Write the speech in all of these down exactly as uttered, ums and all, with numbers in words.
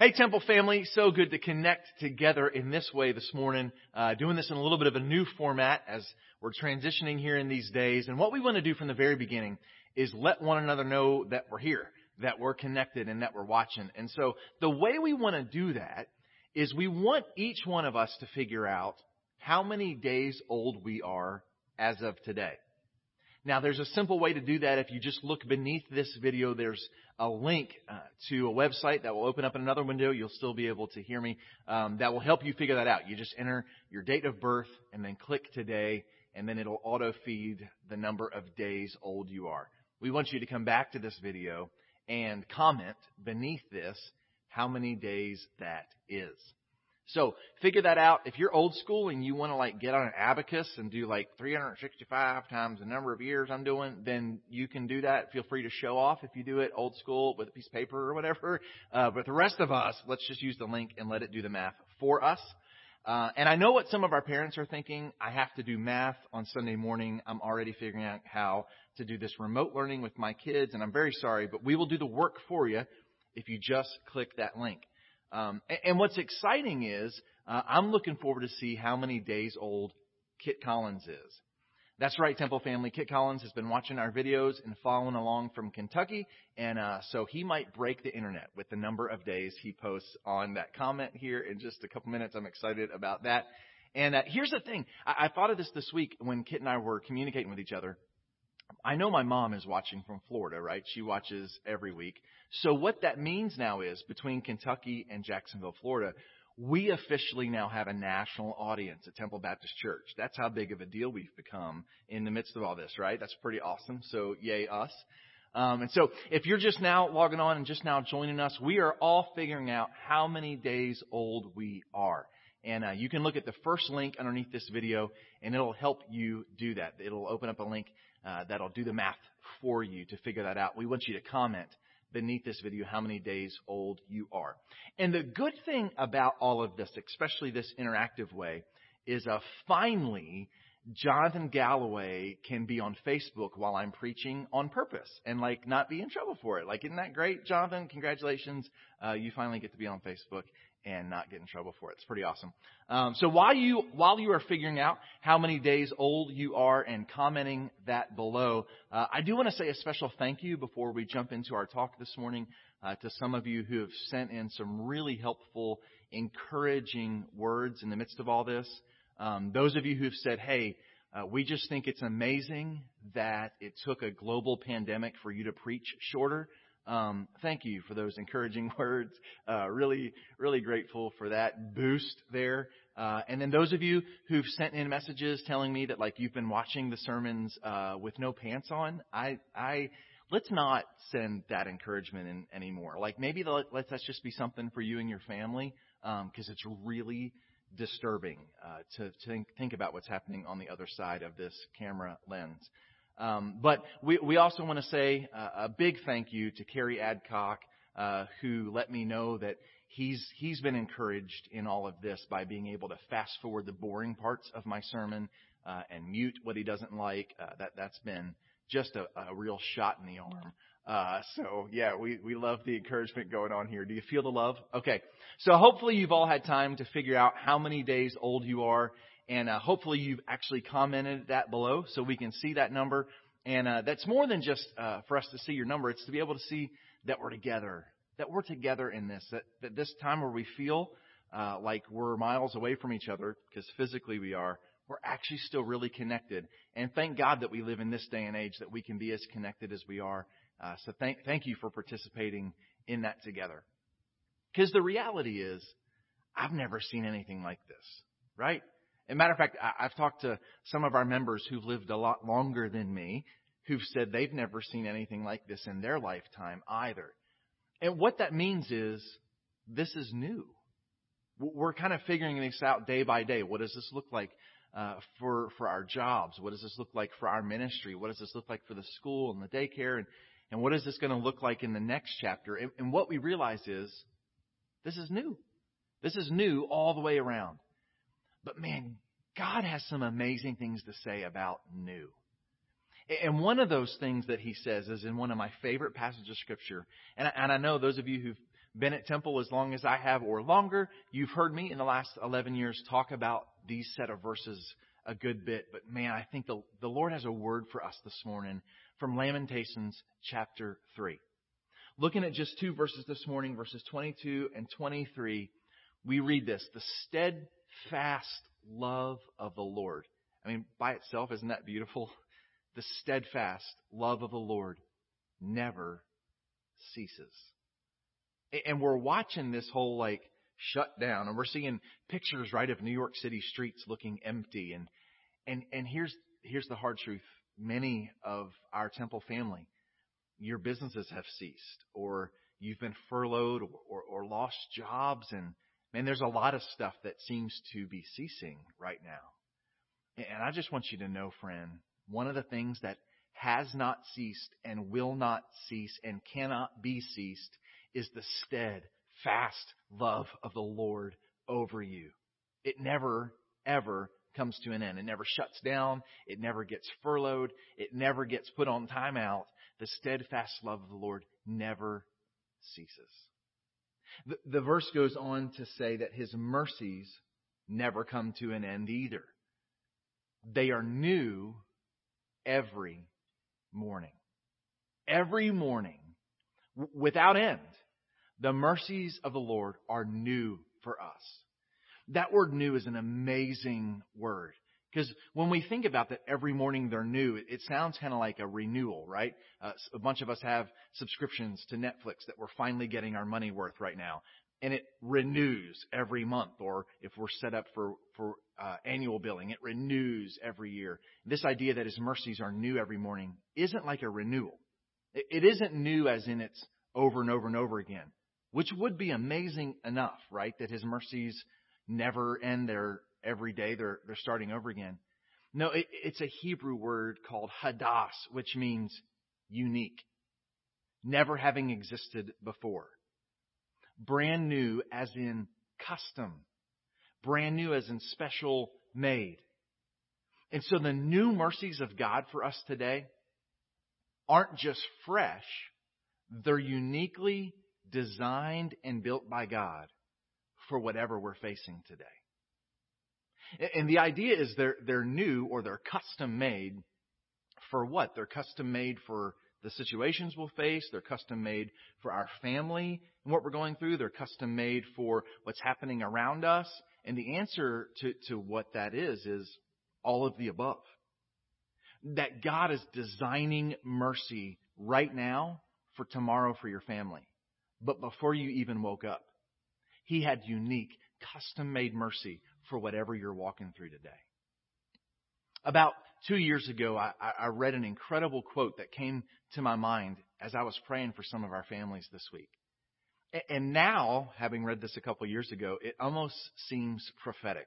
Hey, Temple family, so good to connect together in this way this morning, uh, doing this in a little bit of a new format as we're transitioning here in these days. And what we want to do from the very beginning is let one another know that we're here, that we're connected, and that we're watching. And so the way we want to do that is we want each one of us to figure out how many days old we are as of today. Now, there's a simple way to do that. If you just look beneath this video, there's a link uh, to a website that will open up in another window. You'll still be able to hear me. Um, that will help you figure that out. You just enter your date of birth and then click today, and then it'll auto-feed the number of days old you are. We want you to come back to this video and comment beneath this how many days that is. So figure that out. If you're old school and you want to like get on an abacus and do like three hundred sixty-five times the number of years I'm doing, then you can do that. Feel free to show off if you do it old school with a piece of paper or whatever. Uh, but the rest of us, let's just use the link and let it do the math for us. Uh, and I know what some of our parents are thinking. I have to do math on Sunday morning. I'm already figuring out how to do this remote learning with my kids, and I'm very sorry, but we will do the work for you if you just click that link. Um, and, and what's exciting is uh, I'm looking forward to see how many days old Kit Collins is. That's right, Temple family. Kit Collins has been watching our videos and following along from Kentucky. And uh, so he might break the internet with the number of days he posts on that comment here in just a couple minutes. I'm excited about that. And uh, here's the thing. I, I thought of this this week when Kit and I were communicating with each other. I know my mom is watching from Florida, right? She watches every week. So what that means now is between Kentucky and Jacksonville, Florida, we officially now have a national audience at Temple Baptist Church. That's how big of a deal we've become in the midst of all this, right? That's pretty awesome. So yay us. Um, and so if you're just now logging on and just now joining us, we are all figuring out how many days old we are. And uh, you can look at the first link underneath this video, and it'll help you do that. It'll open up a link Uh, that'll do the math for you to figure that out. We want you to comment beneath this video how many days old you are. And the good thing about all of this, especially this interactive way, is uh, finally Jonathan Galloway can be on Facebook while I'm preaching on purpose and like not be in trouble for it. Like, isn't that great, Jonathan? Congratulations. Uh, you finally get to be on Facebook and not get in trouble for it. It's pretty awesome. Um, so while you while you are figuring out how many days old you are and commenting that below, uh, I do want to say a special thank you before we jump into our talk this morning uh, to some of you who have sent in some really helpful, encouraging words in the midst of all this. Um, those of you who've said, hey, uh, we just think it's amazing that it took a global pandemic for you to preach shorter. Um, thank you for those encouraging words. Uh, really, really grateful for that boost there. Uh, and then those of you who've sent in messages telling me that like you've been watching the sermons, uh, with no pants on, I, I, let's not send that encouragement in anymore. Like maybe the, let's, that's just be something for you and your family. Um, cause it's really disturbing, uh, to, to think, think about what's happening on the other side of this camera lens. Um, but we, we also want to say uh, a big thank you to Kerry Adcock, uh, who let me know that he's he's been encouraged in all of this by being able to fast forward the boring parts of my sermon uh, and mute what he doesn't like. Uh, that that's been just a, a real shot in the arm. Uh, so yeah, we we love the encouragement going on here. Do you feel the love? Okay, so hopefully you've all had time to figure out how many days old you are. And uh, hopefully you've actually commented that below so we can see that number. And uh, that's more than just uh, for us to see your number. It's to be able to see that we're together, that we're together in this, that, that this time where we feel uh, like we're miles away from each other because physically we are, we're actually still really connected. And thank God that we live in this day and age that we can be as connected as we are. Uh, so thank, thank you for participating in that together. Because the reality is, I've never seen anything like this, right? As a matter of fact, I've talked to some of our members who've lived a lot longer than me, who've said they've never seen anything like this in their lifetime either. And what that means is this is new. We're kind of figuring this out day by day. What does this look like uh, for, for our jobs? What does this look like for our ministry? What does this look like for the school and the daycare? And, and what is this going to look like in the next chapter? And, and what we realize is this is new. This is new all the way around. But man, God has some amazing things to say about new. And one of those things that he says is in one of my favorite passages of Scripture. And I, and I know those of you who've been at Temple as long as I have or longer, you've heard me in the last eleven years talk about these set of verses a good bit. But man, I think the, the Lord has a word for us this morning from Lamentations chapter three. Looking at just two verses this morning, verses twenty-two and twenty-three, we read this: the steadfast love of the Lord. I mean, by itself, isn't that beautiful? The steadfast love of the Lord never ceases. And we're watching this whole like shut down, and we're seeing pictures, right, of New York City streets looking empty. And and and here's here's the hard truth. Many of our Temple family, your businesses have ceased, or you've been furloughed, or, or, or lost jobs, and man, there's a lot of stuff that seems to be ceasing right now. And I just want you to know, friend, one of the things that has not ceased and will not cease and cannot be ceased is the steadfast love of the Lord over you. It never, ever comes to an end. It never shuts down. It never gets furloughed. It never gets put on timeout. The steadfast love of the Lord never ceases. The, the verse goes on to say that His mercies never come to an end either. They are new every morning. Every morning, without end, the mercies of the Lord are new for us. That word new is an amazing word, because when we think about that, every morning they're new, it sounds kind of like a renewal, right? Uh, a bunch of us have subscriptions to Netflix that we're finally getting our money worth right now, and it renews every month, or if we're set up for, for uh, annual billing, it renews every year. This idea that His mercies are new every morning isn't like a renewal. It isn't new as in it's over and over and over again, which would be amazing enough, right? That His mercies never end. They're every day. They're, they're starting over again. No, it, it's a Hebrew word called hadas, which means unique, never having existed before. Brand new as in custom, brand new as in special made. And so the new mercies of God for us today aren't just fresh, they're uniquely designed and built by God for whatever we're facing today. And the idea is they're, they're new, or they're custom made for what? They're custom made for the situations we'll face. They're custom made for our family and what we're going through. They're custom made for what's happening around us. And the answer to, to what that is, is all of the above. That God is designing mercy right now for tomorrow for your family. But before you even woke up, He had unique, custom-made mercy for whatever you're walking through today. About two years ago, I, I read an incredible quote that came to my mind as I was praying for some of our families this week. And now, having read this a couple years ago, it almost seems prophetic.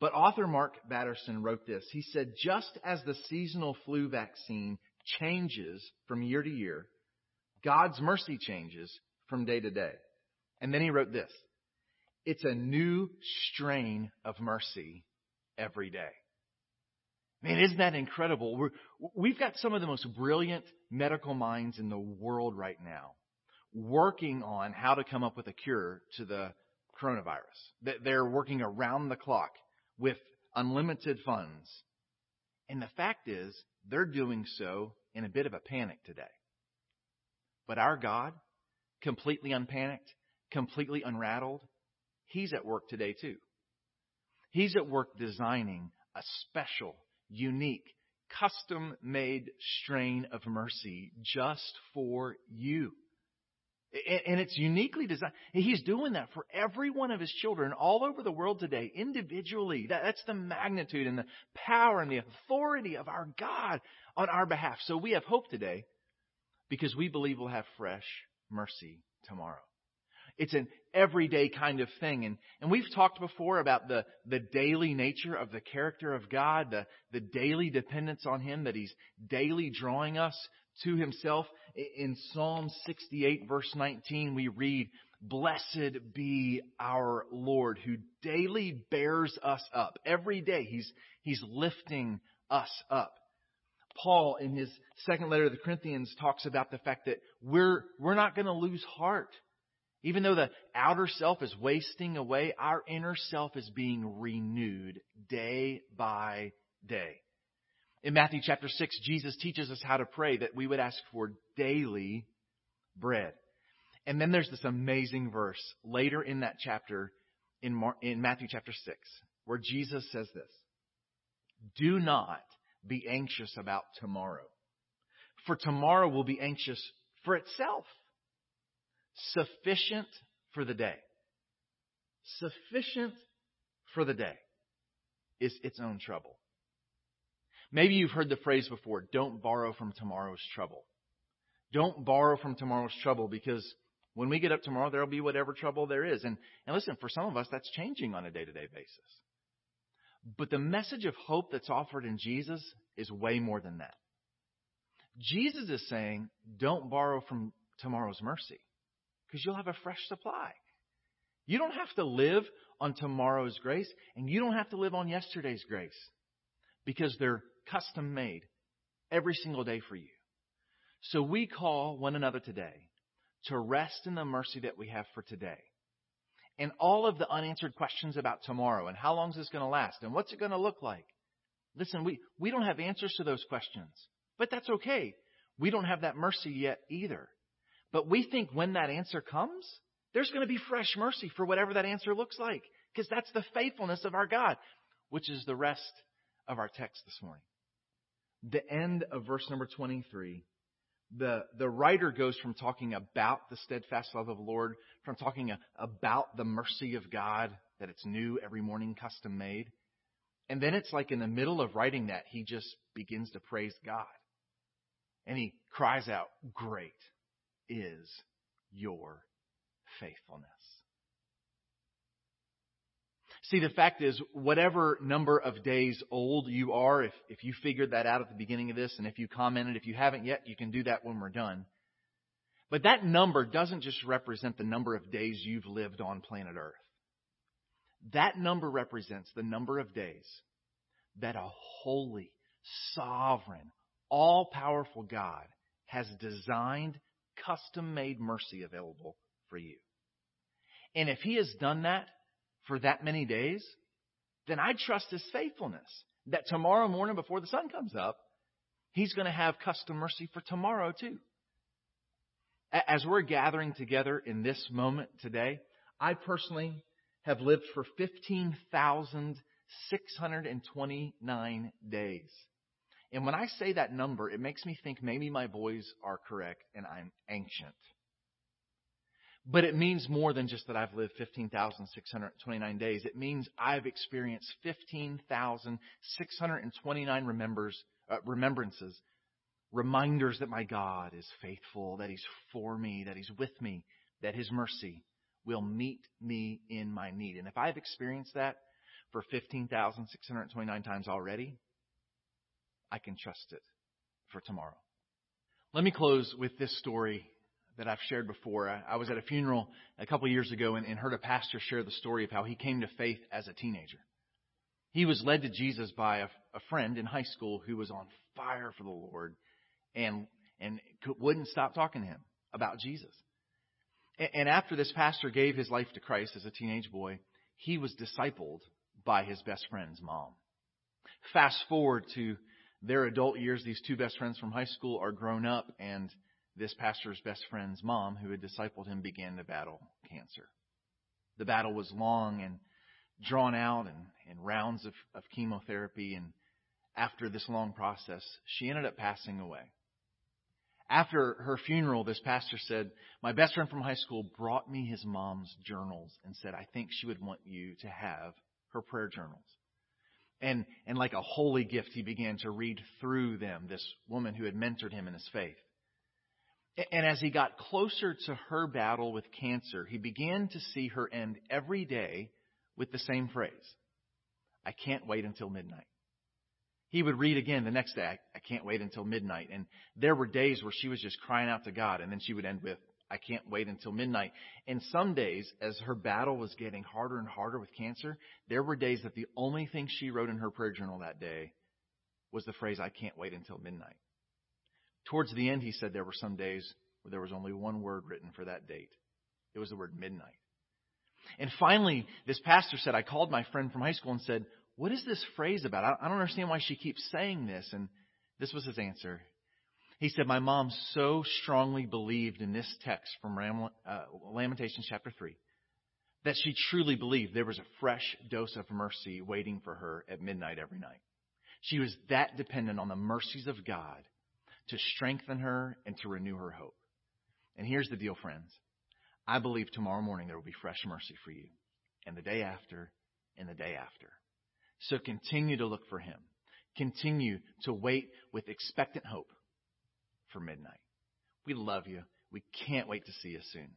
But author Mark Batterson wrote this. He said, just as the seasonal flu vaccine changes from year to year, God's mercy changes from day to day. And then he wrote this: it's a new strain of mercy every day. Man, isn't that incredible? We're, we've got some of the most brilliant medical minds in the world right now working on how to come up with a cure to the coronavirus. They're working around the clock with unlimited funds. And the fact is, they're doing so in a bit of a panic today. But our God, completely unpanicked, completely unrattled, He's at work today too. He's at work designing a special, unique, custom-made strain of mercy just for you. And it's uniquely designed. He's doing that for every one of His children all over the world today, individually. That's the magnitude and the power and the authority of our God on our behalf. So we have hope today because we believe we'll have fresh mercy tomorrow. It's an everyday kind of thing. And, and we've talked before about the, the daily nature of the character of God, the, the daily dependence on Him, that He's daily drawing us to Himself. In Psalm sixty-eight, verse nineteen, we read, "Blessed be our Lord, who daily bears us up." Every day He's, He's lifting us up. Paul, in his second letter to the Corinthians, talks about the fact that we're, we're not going to lose heart. Even though the outer self is wasting away, our inner self is being renewed day by day. In Matthew chapter six, Jesus teaches us how to pray, that we would ask for daily bread. And then there's this amazing verse later in that chapter, in, Mar- in Matthew chapter six, where Jesus says this: "Do not be anxious about tomorrow, for tomorrow will be anxious for itself. Sufficient for the day. Sufficient for the day is its own trouble." Maybe you've heard the phrase before, don't borrow from tomorrow's trouble. Don't borrow from tomorrow's trouble, because when we get up tomorrow, there'll be whatever trouble there is. And, and listen, for some of us, that's changing on a day-to-day basis. But the message of hope that's offered in Jesus is way more than that. Jesus is saying, don't borrow from tomorrow's mercy, because you'll have a fresh supply. You don't have to live on tomorrow's grace, and you don't have to live on yesterday's grace, because they're custom made every single day for you. So we call one another today to rest in the mercy that we have for today. And all of the unanswered questions about tomorrow and how long is this going to last and what's it going to look like? Listen, we, we don't have answers to those questions, but that's okay. We don't have that mercy yet either. But we think when that answer comes, there's going to be fresh mercy for whatever that answer looks like, because that's the faithfulness of our God, which is the rest of our text this morning. The end of verse number twenty-three, the, the writer goes from talking about the steadfast love of the Lord, from talking about the mercy of God, that it's new every morning, custom made. And then it's like in the middle of writing that, he just begins to praise God. And he cries out, "Great is your faithfulness." See, the fact is, whatever number of days old you are, if, if you figured that out at the beginning of this, and if you commented, if you haven't yet, you can do that when we're done. But that number doesn't just represent the number of days you've lived on planet Earth. That number represents the number of days that a holy, sovereign, all-powerful God has designed custom-made mercy available for you. And if he has done that for that many days, then I trust his faithfulness that tomorrow morning before the sun comes up, he's going to have custom mercy for tomorrow too. As we're gathering together in this moment today, I personally have lived for fifteen thousand six hundred twenty-nine days. And when I say that number, it makes me think maybe my boys are correct and I'm ancient. But it means more than just that I've lived fifteen thousand six hundred twenty-nine days. It means I've experienced fifteen thousand six hundred twenty-nine remembers, uh, remembrances, reminders that my God is faithful, that he's for me, that he's with me, that his mercy will meet me in my need. And if I've experienced that for fifteen thousand six hundred twenty-nine times already, I can trust it for tomorrow. Let me close with this story that I've shared before. I, I was at a funeral a couple years ago and, and heard a pastor share the story of how he came to faith as a teenager. He was led to Jesus by a, a friend in high school who was on fire for the Lord and and could, wouldn't stop talking to him about Jesus. And, and after this pastor gave his life to Christ as a teenage boy, he was discipled by his best friend's mom. Fast forward to their adult years, these two best friends from high school are grown up, and this pastor's best friend's mom, who had discipled him, began to battle cancer. The battle was long and drawn out and, and rounds of, of chemotherapy, and after this long process, she ended up passing away. After her funeral, this pastor said, "My best friend from high school brought me his mom's journals and said, I think she would want you to have her prayer journals." And and like a holy gift, he began to read through them, this woman who had mentored him in his faith. And as he got closer to her battle with cancer, he began to see her end every day with the same phrase: "I can't wait until midnight." He would read again the next day, I, I can't wait until midnight. And there were days where she was just crying out to God, and then she would end with, "I can't wait until midnight." And some days, as her battle was getting harder and harder with cancer, there were days that the only thing she wrote in her prayer journal that day was the phrase, "I can't wait until midnight." Towards the end, he said there were some days where there was only one word written for that date. It was the word midnight. And finally, this pastor said, I called my friend from high school and said, what is this phrase about? I don't understand why she keeps saying this. And this was his answer. He said, my mom so strongly believed in this text from Ram, uh, Lamentations chapter three that she truly believed there was a fresh dose of mercy waiting for her at midnight every night. She was that dependent on the mercies of God to strengthen her and to renew her hope. And here's the deal, friends. I believe tomorrow morning there will be fresh mercy for you, and the day after, and the day after. So continue to look for him. Continue to wait with expectant hope for midnight. We love you. We can't wait to see you soon.